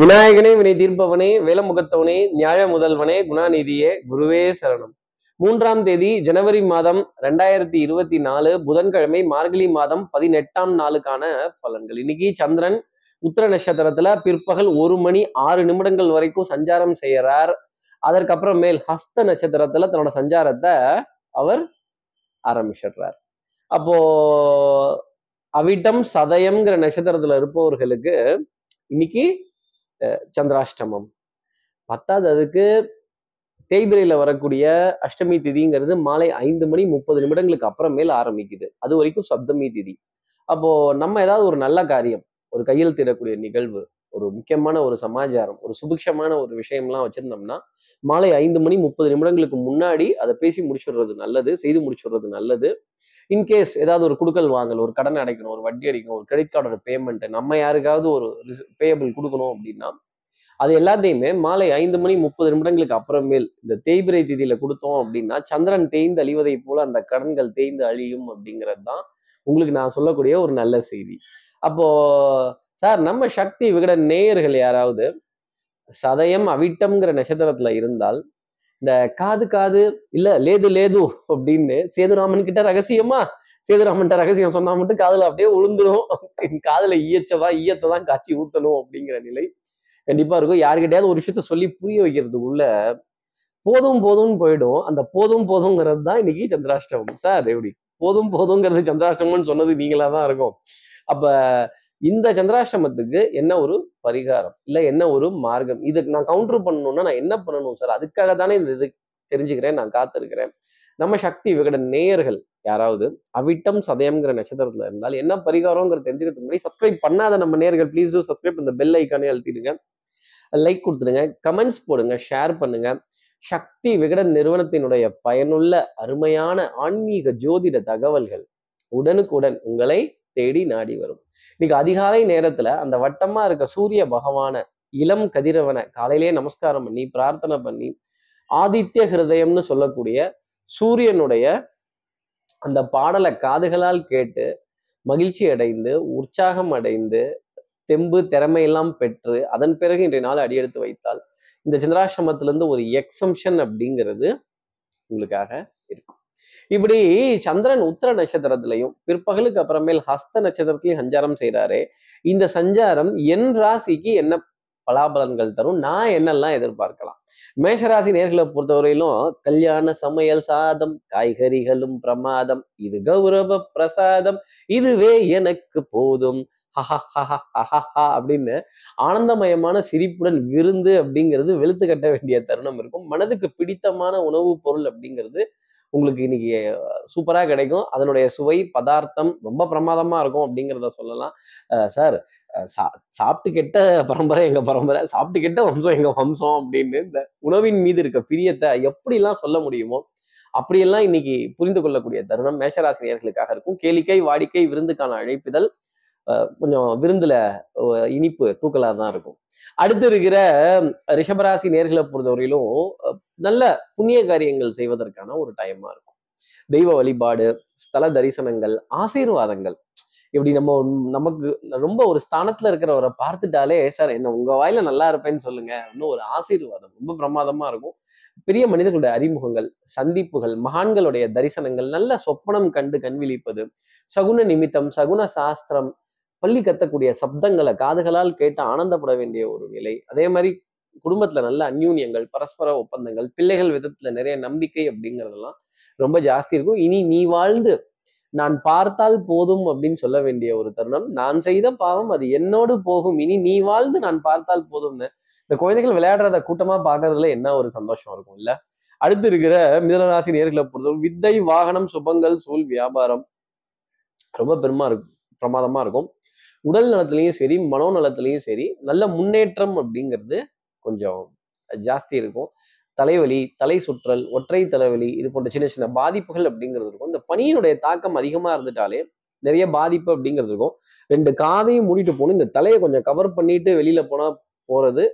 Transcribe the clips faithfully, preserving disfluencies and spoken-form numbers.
விநாயகனே வினை தீர்ப்பவனே வேலமுகத்தவனே நியாய முதல்வனே குணாநிதியே குருவே சரணம். மூன்றாம் தேதி ஜனவரி மாதம் ரெண்டாயிரத்தி இருபத்தி நாலு புதன்கிழமை மார்கழி மாதம் பதினெட்டாம் நாளுக்கான பலன்கள். இன்னைக்கு சந்திரன் உத்திர நட்சத்திரத்துல பிற்பகல் ஒரு மணி ஆறு நிமிடங்கள் வரைக்கும் சஞ்சாரம் செய்யறார். அதற்கப்புறமேல் ஹஸ்த நட்சத்திரத்துல தன்னோட சஞ்சாரத்தை அவர் ஆரம்பிச்சிடுறார். அப்போ அவிட்டம் சதயம்ங்கிற நட்சத்திரத்துல இருப்பவர்களுக்கு இன்னைக்கு சந்திராஷ்டமம். பத்தாவது அதுக்கு தேய்பிரையில வரக்கூடிய அஷ்டமி திதிங்கிறது மாலை ஐந்து மணி முப்பது நிமிடங்களுக்கு அப்புறமேல் ஆரம்பிக்குது. அது வரைக்கும் சப்தமி திதி. அப்போ நம்ம ஏதாவது ஒரு நல்ல காரியம், ஒரு கையில் தீரக்கூடிய நிகழ்வு, ஒரு முக்கியமான ஒரு சமாச்சாரம், ஒரு சுபிக்ஷமான ஒரு விஷயம்லாம் வச்சிருந்தோம்னா மாலை ஐந்து மணி முப்பது நிமிடங்களுக்கு முன்னாடி அதை பேசி முடிச்சுடுறது நல்லது, செய்து முடிச்சுடுறது நல்லது. இன்கேஸ் ஏதாவது ஒரு குடுக்கல் வாங்கல், ஒரு கடன் அடைக்கணும், ஒரு வட்டி அடிக்கணும், ஒரு கிரெடிட் கார்டோட பேமெண்ட், நம்ம யாருக்காவது ஒரு பேயபிள் கொடுக்கணும் அப்படின்னா அது எல்லாத்தையுமே மாலை ஐந்து மணி முப்பது நிமிடங்களுக்கு அப்புறமேல் இந்த தேய்பிரை திதியில கொடுத்தோம் அப்படின்னா சந்திரன் தேய்ந்து அழிவதை போல அந்த கடன்கள் தேய்ந்து அழியும் அப்படிங்கிறது தான் உங்களுக்கு நான் சொல்லக்கூடிய ஒரு நல்ல செய்தி. அப்போ சார், நம்ம சக்தி விகட நேயர்கள் யாராவது சதயம் அவிட்டம்ங்கிற நட்சத்திரத்துல இருந்தால் இந்த காது காது இல்ல லேது லேது அப்படின்னு சேதுராமன் கிட்ட ரகசியமா சேதுராமன் ரகசியம் சொன்னா மட்டும் காதுல அப்படியே உளுந்துடும், காதுல ஈயச்சதா ஈயத்ததான் காய்ச்சி ஊத்தணும் அப்படிங்கிற நிலை கண்டிப்பா இருக்கும். யாருக்கிட்டையாவது ஒரு விஷயத்த சொல்லி புரிய வைக்கிறதுக்குள்ள போதும் போதும்னு போயிடும். அந்த போதும் போதும்ங்கிறது தான் இன்னைக்கு சந்திராஷ்டமம். சார் எப்படி போதும் போதும்ங்கிறது சந்திராஷ்டமம்னு சொன்னது நீங்களா தான் இருக்கும். அப்ப இந்த சந்திராஷ்டமத்துக்கு என்ன ஒரு பரிகாரம், இல்லை என்ன ஒரு மார்க்கம், இதுக்கு நான் கவுண்டர் பண்ணணும்னா நான் என்ன பண்ணணும் சார், அதுக்காக தானே இந்த இது தெரிஞ்சுக்கிறேன், நான் காத்திருக்கிறேன். நம்ம சக்தி விகட நேயர்கள் யாராவது அவிட்டம் சதயம்ங்கிற நட்சத்திரத்துல இருந்தால் என்ன பரிகாரம்ங்கிற தெரிஞ்சுக்கிறதுக்கு முன்னாடி சப்ஸ்கிரைப் பண்ணாத நம்ம நேயர்கள் ப்ளீஸ் டூ சப்ஸ்கிரைப், இந்த பெல் ஐக்கானே அழுத்திடுங்க, லைக் கொடுத்துடுங்க, கமெண்ட்ஸ் போடுங்க, ஷேர் பண்ணுங்க. சக்தி விகடன் நிறுவனத்தினுடைய பயனுள்ள அருமையான ஆன்மீக ஜோதிட தகவல்கள் உடனுக்குடன் உங்களை தேடி நாடி வரும். இன்னைக்கு அதிகாலை நேரத்துல அந்த வட்டமா இருக்க சூரிய பகவான இளம் கதிரவனை காலையிலேயே நமஸ்காரம் பண்ணி பிரார்த்தனை பண்ணி ஆதித்ய ஹிருதயம்னு சொல்லக்கூடிய சூரியனுடைய அந்த பாடலை காதுகளால் கேட்டு மகிழ்ச்சி அடைந்து உற்சாகம் அடைந்து தெம்பு திறமையெல்லாம் பெற்று அதன் பிறகு இன்றைய நாள் அடியெடுத்து வைத்தால் இந்த சந்திராஷ்டமத்திலிருந்து ஒரு எக்ஸம்ஷன் அப்படிங்கிறது உங்களுக்காக இருக்கும். இப்படி சந்திரன் உத்திர நட்சத்திரத்திலையும் பிற்பகலுக்கு அப்புறமேல் ஹஸ்த நட்சத்திரத்திலையும் சஞ்சாரம் செய்கிறாரே, இந்த சஞ்சாரம் என் ராசிக்கு என்ன பலாபலன்கள் தரும், நான் என்னெல்லாம் எதிர்பார்க்கலாம்? மேஷராசி நேர்களை பொறுத்தவரையிலும் கல்யாண சமையல் சாதம், காய்கறிகளும் பிரமாதம், இது கௌரவ பிரசாதம், இதுவே எனக்கு போதும், ஹஹஹஹஹஹா அப்படின்னு ஆனந்தமயமான சிரிப்புடன் விருந்து அப்படிங்கிறது வெளுத்து கட்ட வேண்டிய தருணம் இருக்கும். மனதுக்கு பிடித்தமான உணவுப் பொருள் அப்படிங்கிறது உங்களுக்கு இன்னைக்கு சூப்பராக கிடைக்கும். அதனுடைய சுவை பதார்த்தம் ரொம்ப பிரமாதமாக இருக்கும் அப்படிங்கிறத சொல்லலாம். சார், சா சாப்பிட்டு கெட்ட பரம்பரை எங்கள் பரம்பரை, சாப்பிட்டு கெட்ட வம்சம் எங்கள் வம்சம் அப்படின்னு இந்த உணவின் மீது இருக்க பிரியத்தை எப்படிலாம் சொல்ல முடியுமோ அப்படியெல்லாம் இன்னைக்கு புரிந்து கொள்ளக்கூடிய தருணம் மேஷராசினியர்களுக்காக இருக்கும். கேளிக்கை, வாடிக்கை, விருந்துக்கான அழைப்புதல், கொஞ்சம் விருந்துல இனிப்பு தூக்கலாக தான் இருக்கும். அடுத்து இருக்கிற ரிஷபராசி நேர்களை பொறுத்தவரையிலும் நல்ல புண்ணிய காரியங்கள் செய்வதற்கான ஒரு டைமா இருக்கும். தெய்வ வழிபாடு, ஸ்தல தரிசனங்கள், ஆசீர்வாதங்கள். இப்படி நம்ம நமக்கு ரொம்ப ஒரு ஸ்தானத்துல இருக்கிறவரை பார்த்துட்டாலே சார் என்ன உங்க வாயில நல்லா இருப்பேன்னு சொல்லுங்க அப்படின்னு ஒரு ஆசீர்வாதம் ரொம்ப பிரமாதமா இருக்கும். பெரிய மனிதர்களுடைய அறிமுகங்கள், சந்திப்புகள், மகான்களுடைய தரிசனங்கள், நல்ல சொப்பனம் கண்டு கண்விழிப்பது, சகுன நிமித்தம், சகுன சாஸ்திரம், பள்ளி கத்தக்கூடிய சப்தங்களை காதுகளால் கேட்டு ஆனந்தப்பட வேண்டிய ஒரு நிலை. அதே மாதிரி குடும்பத்துல நல்ல அந்யூன்யங்கள், பரஸ்பர ஒப்பந்தங்கள், பிள்ளைகள் விதத்துல நிறைய நம்பிக்கை அப்படிங்கிறதெல்லாம் ரொம்ப ஜாஸ்தி இருக்கும். இனி நீ வாழ்ந்து நான் பார்த்தால் போதும் அப்படின்னு சொல்ல வேண்டிய ஒரு தருணம். நான் செய்த பாவம் அது என்னோடு போகும், இனி நீ வாழ்ந்து நான் பார்த்தால் போதும்னு இந்த குழந்தைகள் விளையாடுறத கூட்டமா பாக்குறதுல என்ன ஒரு சந்தோஷம் இருக்கும் இல்ல. அடுத்து இருக்கிற மிதனராசி நேர்களை பொறுத்தவரை வித்தை, வாகனம், சுபங்கள், சூழ் வியாபாரம் ரொம்ப பெருமா இருக்கும், பிரமாதமா இருக்கும். உடல் நலத்திலையும் சரி, மனோ நலத்திலையும் சரி நல்ல முன்னேற்றம் அப்படிங்கிறது கொஞ்சம் ஜாஸ்தி இருக்கும். தலைவலி, தலை சுற்றல், ஒற்றை தலைவலி, இது போன்ற சின்ன சின்ன பாதிப்புகள் அப்படிங்கிறது இருக்கும். இந்த பனியினுடைய தாக்கம் அதிகமாக இருந்துட்டாலே நிறைய பாதிப்பு அப்படிங்கிறது இருக்கும். ரெண்டு காதையும் மூடிட்டு போகணும், இந்த தலையை கொஞ்சம் கவர் பண்ணிட்டு வெளியில போனால் போறது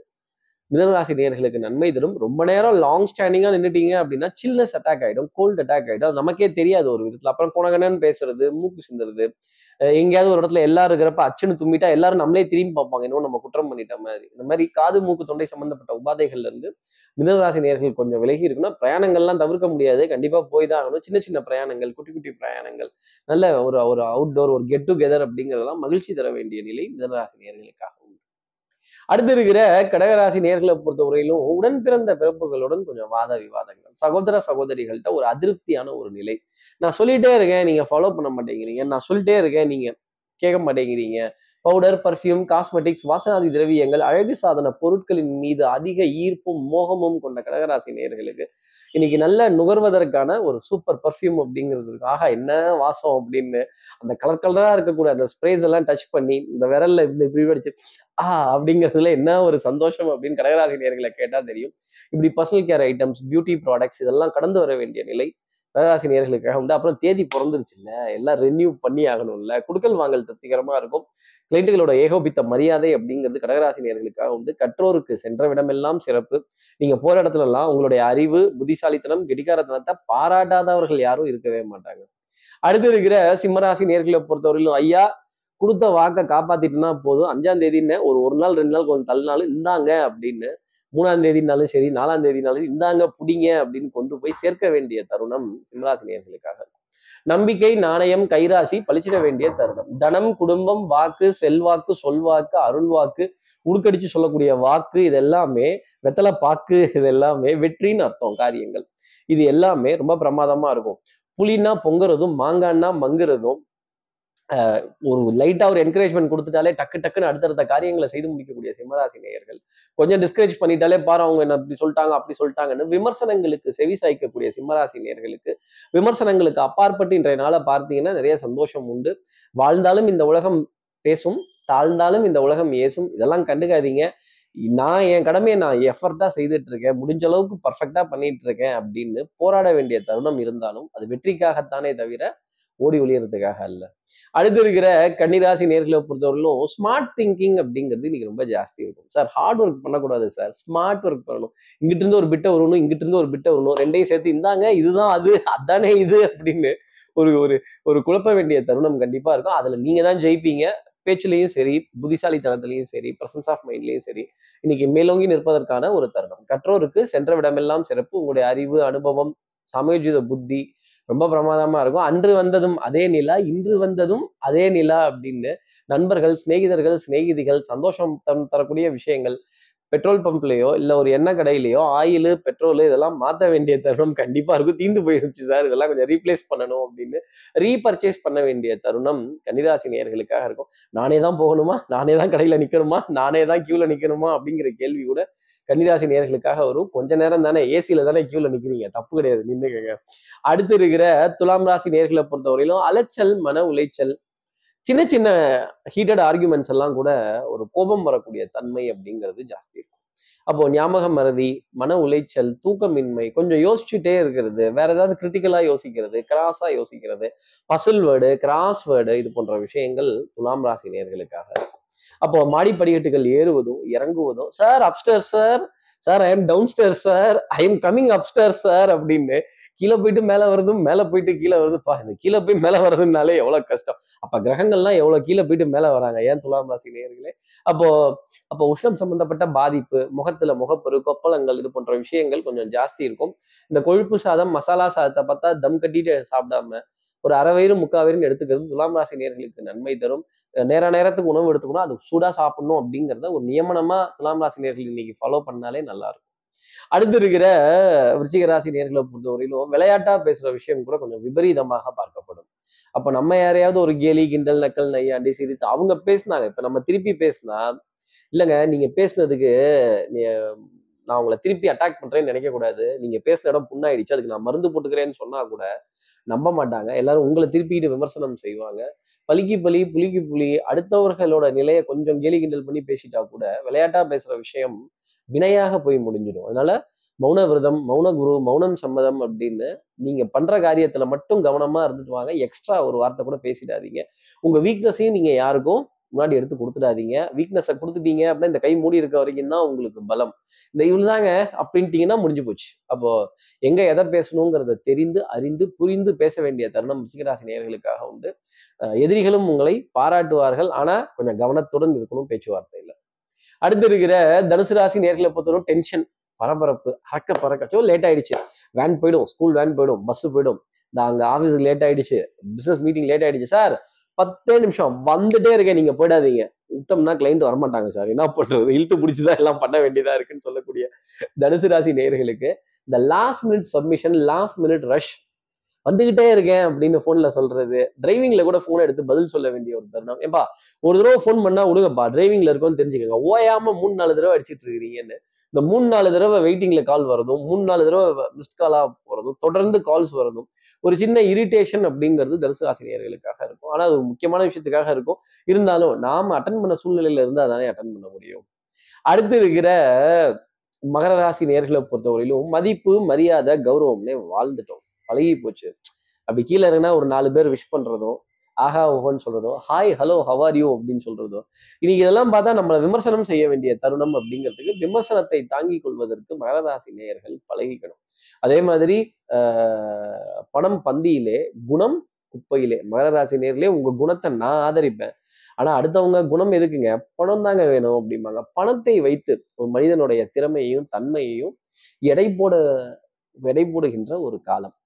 மிதனராசி நேயர்களுக்கு நன்மை தரும். ரொம்ப நேரம் லாங் ஸ்டாண்டிங்காக நின்றுட்டீங்க அப்படின்னா சில்னஸ் அட்டாக் ஆகிடும், கோல்டு அட்டாக் ஆகிடும், அது நமக்கே தெரியாது ஒரு விதத்தில். அப்புறம் கொனகனன்னு பேசுறது, மூக்கு சிந்துறது, எங்கேயாவது ஒரு இடத்துல எல்லாரும் இருக்கிறப்ப அச்சுன்னு தும்பிட்டா எல்லாரும் நம்மளே திரும்பி பார்ப்பாங்க, இன்னும் நம்ம குற்றம் பண்ணிட்ட மாதிரி. இந்த மாதிரி காது மூக்கு தொண்டை சம்பந்தப்பட்ட உபாதைகள்ல இருந்து மிதனராசி நேயர்கள் கொஞ்சம் விலகி இருக்குன்னா பிரயாணங்கள்லாம் தவிர்க்க முடியாது, கண்டிப்பாக போய் தான் ஆகணும். சின்ன சின்ன பிரயாணங்கள், குட்டி குட்டி பிரயாணங்கள், நல்ல ஒரு ஒரு அவுட்டோர், ஒரு கெட் டுகெதர் அப்படிங்கிறதெல்லாம் மகிழ்ச்சி தர வேண்டிய நிலை மிதனராசி நேயர்களுக்காக உண்டு. அடுத்து இருக்கிற கடகராசி நேர்களை பொறுத்தவரையிலும் உடன் பிறந்த பிறப்புகளுடன் கொஞ்சம் வாத விவாதங்கள், சகோதர சகோதரிகள்கிட்ட ஒரு அதிருப்தியான ஒரு நிலை. நான் சொல்லிட்டே இருக்கேன், நீங்க ஃபாலோ பண்ண மாட்டேங்கிறீங்க, நான் சொல்லிட்டே இருக்கேன், நீங்க கேட்க மாட்டேங்கிறீங்க. பவுடர், பர்ஃப்யூம், காஸ்மெட்டிக்ஸ், வாசனாதி திரவியங்கள், அழகு சாதன பொருட்களின் மீது அதிக ஈர்ப்பும் மோகமும் கொண்ட கடகராசி நேயர்களுக்கு இன்னைக்கு நல்ல நுகர்வதற்கான ஒரு சூப்பர் பர்ஃப்யூம் அப்படிங்கிறதுக்காக என்ன வாசம் அப்படின்னு அந்த கலர் கலராக இருக்கக்கூடிய அந்த ஸ்ப்ரேஸ் எல்லாம் டச் பண்ணி இந்த விரல்ல இப்படி இப்படி அடிச்சு ஆ அப்படிங்கிறதுல என்ன ஒரு சந்தோஷம் அப்படின்னு கடகராசி நேயர்களை கேட்டால் தெரியும். இப்படி personal care items, beauty products இதெல்லாம் கடந்து வர வேண்டிய நிலை கடகராசி நேயர்களுக்காக உண்டு. அப்புறம் தேதி பிறந்துருச்சுல்ல, எல்லாம் ரெனியூ பண்ணி ஆகணும்ல, குடுக்கல் வாங்கல் திருப்திகரமாக இருக்கும். கிளைண்ட்டுகளோட ஏகோபித்த மரியாதை அப்படிங்கிறது கடகராசி நேயர்களுக்காக வந்து கற்றோருக்கு சென்ற இடமெல்லாம் சிறப்பு. நீங்க போற இடத்துலலாம் உங்களுடைய அறிவு, புத்திசாலித்தனம், கெட்டிகாரத்தனத்தை பாராட்டாதவர்கள் யாரும் இருக்கவே மாட்டாங்க. அடுத்து இருக்கிற சிம்மராசி நேயர்களை பொறுத்தவரையிலும் ஐயா கொடுத்த வாக்கை காப்பாத்திட்டுனா போதும், அஞ்சாம் தேதின்னு ஒரு ஒரு நாள் ரெண்டு நாள் கொஞ்சம் தள்ளினாலும் இந்தாங்க அப்படின்னு, மூணாம் தேதினாலும் சரி, நாலாம் தேதினாலும் இந்தாங்க பிடிங்க அப்படின்னு கொண்டு போய் சேர்க்க வேண்டிய தருணம் சிம்மராசி நேயர்களுக்காக. நம்பிக்கை, நாணயம், கைராசி பழிச்சிட வேண்டிய தருணம். தனம், குடும்பம், வாக்கு, செல்வாக்கு, சொல்வாக்கு, அருள்வாக்கு, உடுக்கடிச்சு சொல்லக்கூடிய வாக்கு, இதெல்லாமே வெத்தலை பாக்கு, இதெல்லாமே வெற்றின்னு அர்த்தம் காரியங்கள். இது எல்லாமே ரொம்ப பிரமாதமா இருக்கும். புளின்னா பொங்குறதும், மாங்கான்னா மங்குறதும், ஆஹ் ஒரு லைட்டா ஒரு என்கரேஜ்மெண்ட் கொடுத்துட்டாலே டக்கு டக்குன்னு அடுத்தடுத்த காரியங்களை செய்து முடிக்கக்கூடிய சிம்மராசி நேயர்கள். கொஞ்சம் டிஸ்கரேஜ் பண்ணிட்டாலே பாரு அவங்க என்ன இப்படி சொல்லிட்டாங்க அப்படி சொல்லிட்டாங்கன்னு விமர்சனங்களுக்கு செவி சாய்க்கக்கூடிய சிம்மராசி நேயர்களுக்கு விமர்சனங்களுக்கு அப்பாற்பட்டு இன்றைய நாளை பார்த்தீங்கன்னா நிறைய சந்தோஷம் உண்டு. வாழ்ந்தாலும் இந்த உலகம் பேசும், தாழ்ந்தாலும் இந்த உலகம் ஏசும், இதெல்லாம் கண்டுக்காதீங்க. நான் என் கடமையை நான் எஃபர்ட்டா செய்துட்டு இருக்கேன், முடிஞ்ச அளவுக்கு பர்ஃபெக்டா பண்ணிட்டு இருக்கேன் அப்படின்னு போராட வேண்டிய தருணம் இருந்தாலும் அது வெற்றிக்காகத்தானே தவிர ஓடி ஒளியறதுக்காக அல்ல. அடுத்து இருக்கிற கன்னிராசி நேர்களை பொறுத்தவரையிலும் ஸ்மார்ட் திங்கிங் அப்படிங்கிறது இன்னைக்கு ரொம்ப ஜாஸ்தி இருக்கும். சார் ஹார்ட் ஒர்க் பண்ணக்கூடாது சார், ஸ்மார்ட் ஒர்க் பண்ணணும். இங்கிட்ட இருந்து ஒரு பிட்ட வரணும், இங்கிட்ட இருந்து ஒரு பிட்ட வரணும், ரெண்டையும் சேர்த்து இருந்தாங்க இதுதான் அது அதானே இது அப்படின்னு ஒரு ஒரு ஒரு குழப்ப வேண்டிய தருணம் கண்டிப்பா இருக்கும். அதுல நீங்க தான் ஜெயிப்பீங்க. பேச்சுலையும் சரி, புத்திசாலித்தனத்திலையும் சரி, பிரசன்ஸ் ஆஃப் மைண்ட்லையும் சரி இன்னைக்கு மேலோங்கி நிற்பதற்கான ஒரு தருணம். கற்றோருக்கு சென்ற விடமெல்லாம் சிறப்பு. உங்களுடைய அறிவு, அனுபவம், சமயோஜித புத்தி ரொம்ப பிரமாதமா இருக்கும். அன்று வந்ததும் அதே நிலா, இன்று வந்ததும் அதே நிலா அப்படின்னு நண்பர்கள், சிநேகிதர்கள், சிநேகிதிகள், சந்தோஷம் தரும் தரக்கூடிய விஷயங்கள். பெட்ரோல் பம்ப்லையோ இல்லை ஒரு எண்ணெய் கடையிலையோ ஆயிலு, பெட்ரோலு இதெல்லாம் மாற்ற வேண்டிய தருணம் கண்டிப்பா இருக்கும். தீந்து போயிருச்சு சார், இதெல்லாம் கொஞ்சம் ரீப்ளேஸ் பண்ணணும் அப்படின்னு ரீபர்ச்சேஸ் பண்ண வேண்டிய தருணம் கன்னிராசி நேயர்களுக்காக இருக்கும். நானே தான் போகணுமா, நானே தான் கடையில நிக்கணுமா, நானே தான் கியூல நிக்கணுமா அப்படிங்கிற கேள்வி கூட கன்னிராசி நேயர்களுக்காக வரும். கொஞ்ச நேரம் தானே ஏசியில தானே கியூல நிக்கிறீங்க, தப்பு கிடையாது, நின்றுக்கங்க. அடுத்து இருக்கிற துலாம் ராசி நேயர்களை பொறுத்தவரையிலும் அலைச்சல், மன உளைச்சல், சின்ன சின்ன ஹீட்டட் ஆர்குமெண்ட்ஸ் எல்லாம் கூட ஒரு கோபம் வரக்கூடிய தன்மை அப்படிங்கிறது ஜாஸ்தி இருக்கும். அப்போ ஞாபக மறதி, மன உளைச்சல், தூக்கமின்மை, கொஞ்சம் யோசிச்சுட்டே இருக்கிறது, வேற ஏதாவது கிரிட்டிக்கலா யோசிக்கிறது, கிராஸா யோசிக்கிறது, பசில் வேர்டு, கிராஸ் வேர்டு இது போன்ற விஷயங்கள் துலாம் ராசி நேயர்களுக்காக. அப்போ மாடி படிக்கட்டுகள் ஏறுவதும் இறங்குவதும், sir upstair sir, sir I am down stair sir, I am coming upstair sir அப்படின்னு கீழே போயிட்டு மேலே வருதும், மேலே போயிட்டு கீழே வருதுப்பா. இந்த கீழே போய் மேலே வர்றதுனாலே எவ்வளோ கஷ்டம். அப்போ கிரகங்கள்லாம் எவ்வளோ கீழே போயிட்டு மேலே வராங்க ஏன் துலாம் ராசி நேயர்களே. அப்போ அப்போ உஷ்ணம் சம்பந்தப்பட்ட பாதிப்பு, முகத்துல முகப்பரு, கொப்பளங்கள் இது போன்ற விஷயங்கள் கொஞ்சம் ஜாஸ்தி இருக்கும். இந்த கொழுப்பு சாதம், மசாலா சாதத்தை பார்த்தா தம் கட்டிட்டு சாப்பிடாம ஒரு அரை வயிறு முக்காவயிறுன்னு எடுத்துக்கிறது துலாம் ராசி நேயர்களுக்கு நன்மை தரும். நேர நேரத்துக்கு உணவு எடுத்துக்கணும், அது சூடாக சாப்பிடணும் அப்படிங்கிறத ஒரு நியமனமா துலாம் ராசி நேயர்கள் இன்னைக்கு ஃபாலோ பண்ணாலே நல்லா இருக்கும். அடுத்து இருக்கிற விருச்சிக ராசி நேயர்களை பொறுத்தவரையிலும் விளையாட்டா பேசுற விஷயம் கூட கொஞ்சம் விபரீதமாக பார்க்கப்படும். அப்ப நம்ம யாரையாவது ஒரு கேலி, கிண்டல், நக்கல், நையாண்டி, சிரித்து அவங்க பேசினாங்க, இப்ப நம்ம திருப்பி பேசினா இல்லைங்க நீங்க பேசினதுக்கு நான் உங்களை திருப்பி அட்டாக் பண்றேன்னு நினைக்கக்கூடாது, நீங்க பேசின இடம் புண்ணாயிடுச்சு அதுக்கு நான் மருந்து போட்டுக்கிறேன்னு சொன்னா கூட நம்ப மாட்டாங்க. எல்லாரும் உங்களை திருப்பிட்டு விமர்சனம் செய்வாங்க. பலிக்கு பலி, புலிக்கு புலி, அடுத்தவர்களோட நிலையை கொஞ்சம் கேலி கிண்டல் பண்ணி பேசிட்டா கூட விளையாட்டா பேசுற விஷயம் வினையாக போய் முடிஞ்சிடும். அதனால மௌன விரதம், மௌன குரு, மௌனம் சம்மதம் அப்படின்னு நீங்க பண்ற காரியத்துல மட்டும் கவனமா இருந்துட்டு வாங்க. எக்ஸ்ட்ரா ஒரு வார்த்தை கூட பேசிடாதீங்க. உங்க வீக்னஸையும் நீங்க யாருக்கும் முன்னாடி எடுத்து கொடுத்துடாதீங்க. வீக்னஸை கொடுத்துட்டீங்க அப்படின்னா இந்த கை மூடி இருக்க வரைக்கும் தான் உங்களுக்கு பலம். இந்த இவ்வளவு தாங்க அப்படின்ட்டீங்கன்னா முடிஞ்சு போச்சு. அப்போ எங்க எதை பேசணுங்கிறத தெரிந்து அறிந்து புரிந்து பேச வேண்டிய தருணம் மிச்சிகராசி நேயர்களுக்காக உண்டு. எதிரிகளும் உங்களை பாராட்டுவார்கள், ஆனா கொஞ்சம் கவனத்துடன் இருக்கணும் பேச்சுவார்த்தையில. அடுத்து இருக்கிற தனுசு ராசி நேர்களை பொறுத்தவரைக்கும் டென்ஷன், பரபரப்பு, அறக்க பறக்கச்சோ, லேட் ஆயிடுச்சு, வேன் போயிடும், ஸ்கூல் வேன் போயிடும், பஸ் போயிடும், அங்க ஆபீஸுக்கு லேட் ஆயிடுச்சு, பிசினஸ் மீட்டிங் லேட் ஆயிடுச்சு சார், பத்தே நிமிஷம் வந்துட்டே இருக்கேன், நீங்க போயிடாதீங்க, விட்டோம்னா கிளைண்ட் வரமாட்டாங்க சார், என்ன பண்றது, இழுத்து பிடிச்சுதான் எல்லாம் பண்ண வேண்டியதா இருக்குன்னு சொல்லக்கூடிய தனுசு ராசி நேயர்களுக்கு இந்த last minute submission, last minute rush, வந்துகிட்டே இருக்கேன் அப்படின்னு போன்ல சொல்றது, டிரைவிங்ல கூட போனை எடுத்து பதில் சொல்ல வேண்டிய ஒரு தருணம். ஏப்பா ஒரு தடவை போன் பண்ணா விடுங்கப்பா, டிரைவிங்ல இருக்கோன்னு தெரிஞ்சுக்கோங்க, ஓயாம மூணு நாலு தடவை அடிச்சுட்டு இருக்கிறீங்கன்னு. இந்த மூணு நாலு தடவை வெயிட்டிங்ல கால் வரதும், மூணு நாலு தடவை மிஸ்ட் காலா போறதும், தொடர்ந்து கால்ஸ் வரதும் ஒரு சின்ன இரிட்டேஷன் அப்படிங்கிறது தனுசு ஆசிரியர்களுக்காக இருக்கும். ஆனா அது முக்கியமான விஷயத்துக்காக இருக்கும், இருந்தாலும் நாம அட்டன் பண்ண சூழ்நிலையில இருந்தா தானே அட்டன் பண்ண முடியும். அடுத்து இருக்கிற மகர ராசி நேர்களை பொறுத்தவரையிலும் மதிப்பு மரியாதை கௌரவம்னே வாழ்ந்துட்டோம், பழகி போச்சு. அப்படி கீழே இருக்குன்னா ஒரு நாலு பேர் விஷ் பண்றதும், ஆஹா ஓஹோன்னு சொல்றதும், ஹாய் ஹலோ ஹவர் யூ அப்படின்னு சொல்றதும், இன்னைக்கு இதெல்லாம் பார்த்தா நம்மளை விமர்சனம் செய்ய வேண்டிய தருணம் அப்படிங்கிறதுக்கு விமர்சனத்தை தாங்கி கொள்வதற்கு மகர ராசி நேயர்கள் பழகிக்கணும். அதே மாதிரி அஹ் பணம் பந்தியிலே குணம் குப்பையிலே. மகர ராசி நேயர்களே உங்க குணத்தை நான் ஆதரிப்பேன், ஆனா அடுத்தவங்க குணம் எதுக்குங்க, பணம் தாங்க வேணும் அப்படிம்பாங்க. பணத்தை வைத்து ஒரு மனிதனுடைய திறமையையும் தன்மையையும் எடை போட எடை போடுகின்ற ஒரு காலம்.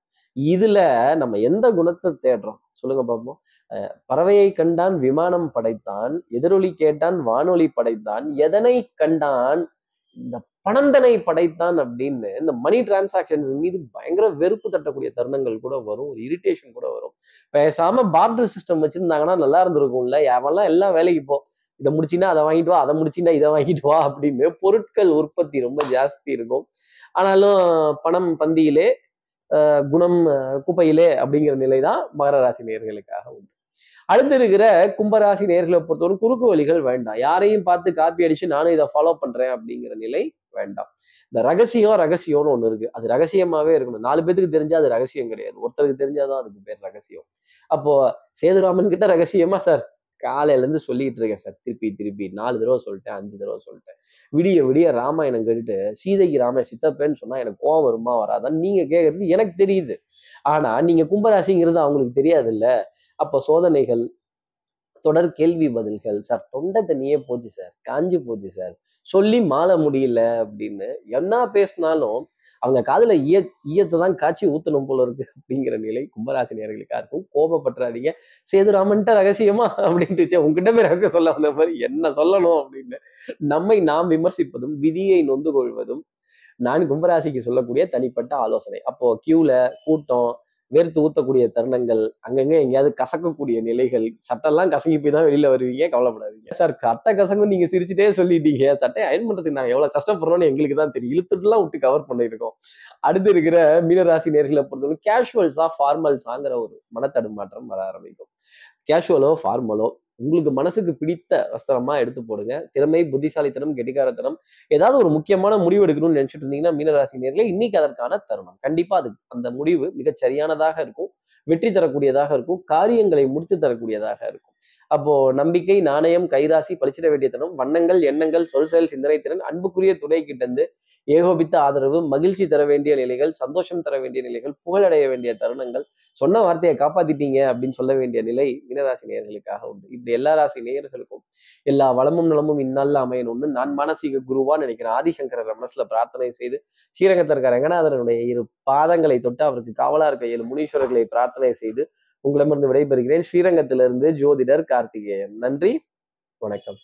இதுல நம்ம எந்த குணத்தை தேடுறோம் சொல்லுங்க பாப்போம். பறவையை கண்டான் விமானம் படைத்தான், எதிரொலி கேட்டான் வானொலி படைத்தான், எதனை கண்டான் இந்த பணந்தனை படைத்தான் அப்படின்னு இந்த மணி டிரான்சாக்ஷன்ஸ் மீது பயங்கர வெறுப்பு தட்டக்கூடிய தருணங்கள் கூட வரும், ஒரு இரிட்டேஷன் கூட வரும். பேசாம பார்டர் சிஸ்டம் வச்சிருந்தாங்கன்னா நல்லா இருந்திருக்கும்ல, அவெல்லாம் எல்லாம் வேலைக்கு போ, இதை முடிச்சின்னா அதை வாங்கிட்டு வா, அதை முடிச்சின்னா இதை வாங்கிட்டு வா அப்படின்னு பொருட்கள் உற்பத்தி ரொம்ப ஜாஸ்தி இருக்கும். ஆனாலும் பணம் பந்தியிலே குணம் குப்பையிலே அப்படிங்கிற நிலைதான் மகர ராசி நேயர்களுக்காக உண்டு. அடுத்து இருக்கிற கும்பராசி நேயர்களை பொறுத்தவரை குறுக்கு வழிகள் வேண்டாம். யாரையும் பார்த்து காப்பி அடிச்சு நானும் இதை ஃபாலோ பண்றேன் அப்படிங்கிற நிலை வேண்டாம். இந்த ரகசியம் ரகசியம்னு ஒண்ணு இருக்கு, அது ரகசியமாவே இருக்கணும். நாலு பேருக்கு தெரிஞ்சா அது ரகசியம் கிடையாது, ஒருத்தருக்கு தெரிஞ்சாதான் அதுக்கு பேர் ரகசியம். அப்போ சேதுராமன் கிட்ட ரகசியமா சார் காலையில இருந்து சொல்லிட்டு இருக்கேன் சார், திருப்பி திருப்பி நாலு தடவை சொல்லிட்டேன், அஞ்சு தடவை சொல்லிட்டேன், விடிய விடிய ராமாயணம் கேட்டுட்டு சீதைக்கு ராம சித்தப்பேன்னு சொன்னா எனக்கு கோவம் வருமா வராதான்னு நீங்க கேட்கறது எனக்கு தெரியுது, ஆனா நீங்க கும்பராசிங்கிறது அவங்களுக்கு தெரியாது இல்ல. அப்போ சோதனைகள், தொடர் கேள்வி பதில்கள், சார் தொண்டை தண்ணியே போச்சு சார், காஞ்சி போச்சு சார், சொல்லி மாள முடியல அப்படின்னு என்ன பேசினாலும் அவங்க காதுல ஈய ஈயத்தை தான் காய்ச்சி ஊத்தணும் போல இருக்கு அப்படிங்கிற நிலை கும்பராசி நேயர்களுக்கா இருக்கும். கோபப்பட்டுறாதீங்க, சேதுராமன்ட்ட ரகசியமா அப்படின்ட்டு உங்ககிட்ட போய் ரகசியம் சொல்ல வந்த மாதிரி என்ன சொல்லணும் அப்படின்னு நம்மை நாம் விமர்சிப்பதும் விதியை நொந்து கொள்வதும் நான் கும்பராசிக்கு சொல்லக்கூடிய தனிப்பட்ட ஆலோசனை. அப்போ கியூல கூட்டம், வேர்த்து ஊத்தக்கூடிய தருணங்கள், அங்கங்க எங்கேயாவது கசக்கக்கூடிய நிலைகள், சட்டெல்லாம் கசங்கி போய் தான் வெளியில வருவீங்க, கவலைப்படாதீங்க சார், கட்ட கசங்கும் நீங்க சிரிச்சுட்டே சொல்லிட்டீங்க, சட்டை அயன் பண்றதுக்கு நாங்கள் எவ்வளவு கஷ்டப்படுறோம்னு எங்களுக்கு தான் தெரியும், இழுத்துட்டுலாம் விட்டு கவர் பண்ணிருக்கோம். அடுத்து இருக்கிற மீனராசி நேர்களை பொறுத்தவரைக்கும் கேஷுவல்ஸா ஃபார்மல்ஸாங்கிற ஒரு மனத்தடுமாற்றம் வர ஆரம்பிக்கும். கேஷுவலோ ஃபார்மலோ உங்களுக்கு மனசுக்கு பிடித்த வஸ்திரமா எடுத்து போடுங்க. திறமை, புத்திசாலித்தனம், கெட்டிக்காரத்தனம், ஏதாவது ஒரு முக்கியமான முடிவு எடுக்கணும்னு நினைச்சிட்டு இருந்தீங்கன்னா மீனராசி நேயர்களே இன்னைக்கு அதற்கான தருணம். கண்டிப்பா அது அந்த முடிவு மிகச் சரியானதாக இருக்கும், வெற்றி தரக்கூடியதாக இருக்கும், காரியங்களை முடித்து தரக்கூடியதாக இருக்கும். அப்போ நம்பிக்கை, நாணயம், கைராசி பழிச்சிட வேண்டிய தருணம். வண்ணங்கள், எண்ணங்கள், சொல், செயல், சிந்தனை திறன், அன்புக்குரிய துணை கிட்டந்து ஏகோபித்த ஆதரவு, மகிழ்ச்சி தர வேண்டிய நிலைகள், சந்தோஷம் தர வேண்டிய நிலைகள், புகழடைய வேண்டிய தருணங்கள், சொன்ன வார்த்தையை காப்பாத்திட்டீங்க அப்படின்னு சொல்ல வேண்டிய நிலை மீனராசி நேயர்களுக்காக உண்டு. இப்படி எல்லா ராசி நேயர்களுக்கும் எல்லா வளமும் நலமும் இந்நாளில் அமையணும்னு நான் மானசீக குருவா நினைக்கிறேன். ஆதிசங்கரர் மனசுல பிரார்த்தனை செய்து ஸ்ரீரங்கத்தில் இருக்கிற ரங்கநாதனுடைய இரு பாதங்களை தொட்டு அவருக்கு காவலா இருக்க ஏழு முனீஸ்வரர்களை பிரார்த்தனை செய்து உங்களிடமிருந்து விடைபெறுகிறேன். ஸ்ரீரங்கத்திலிருந்து ஜோதிடர் கார்த்திகேயன். நன்றி, வணக்கம்.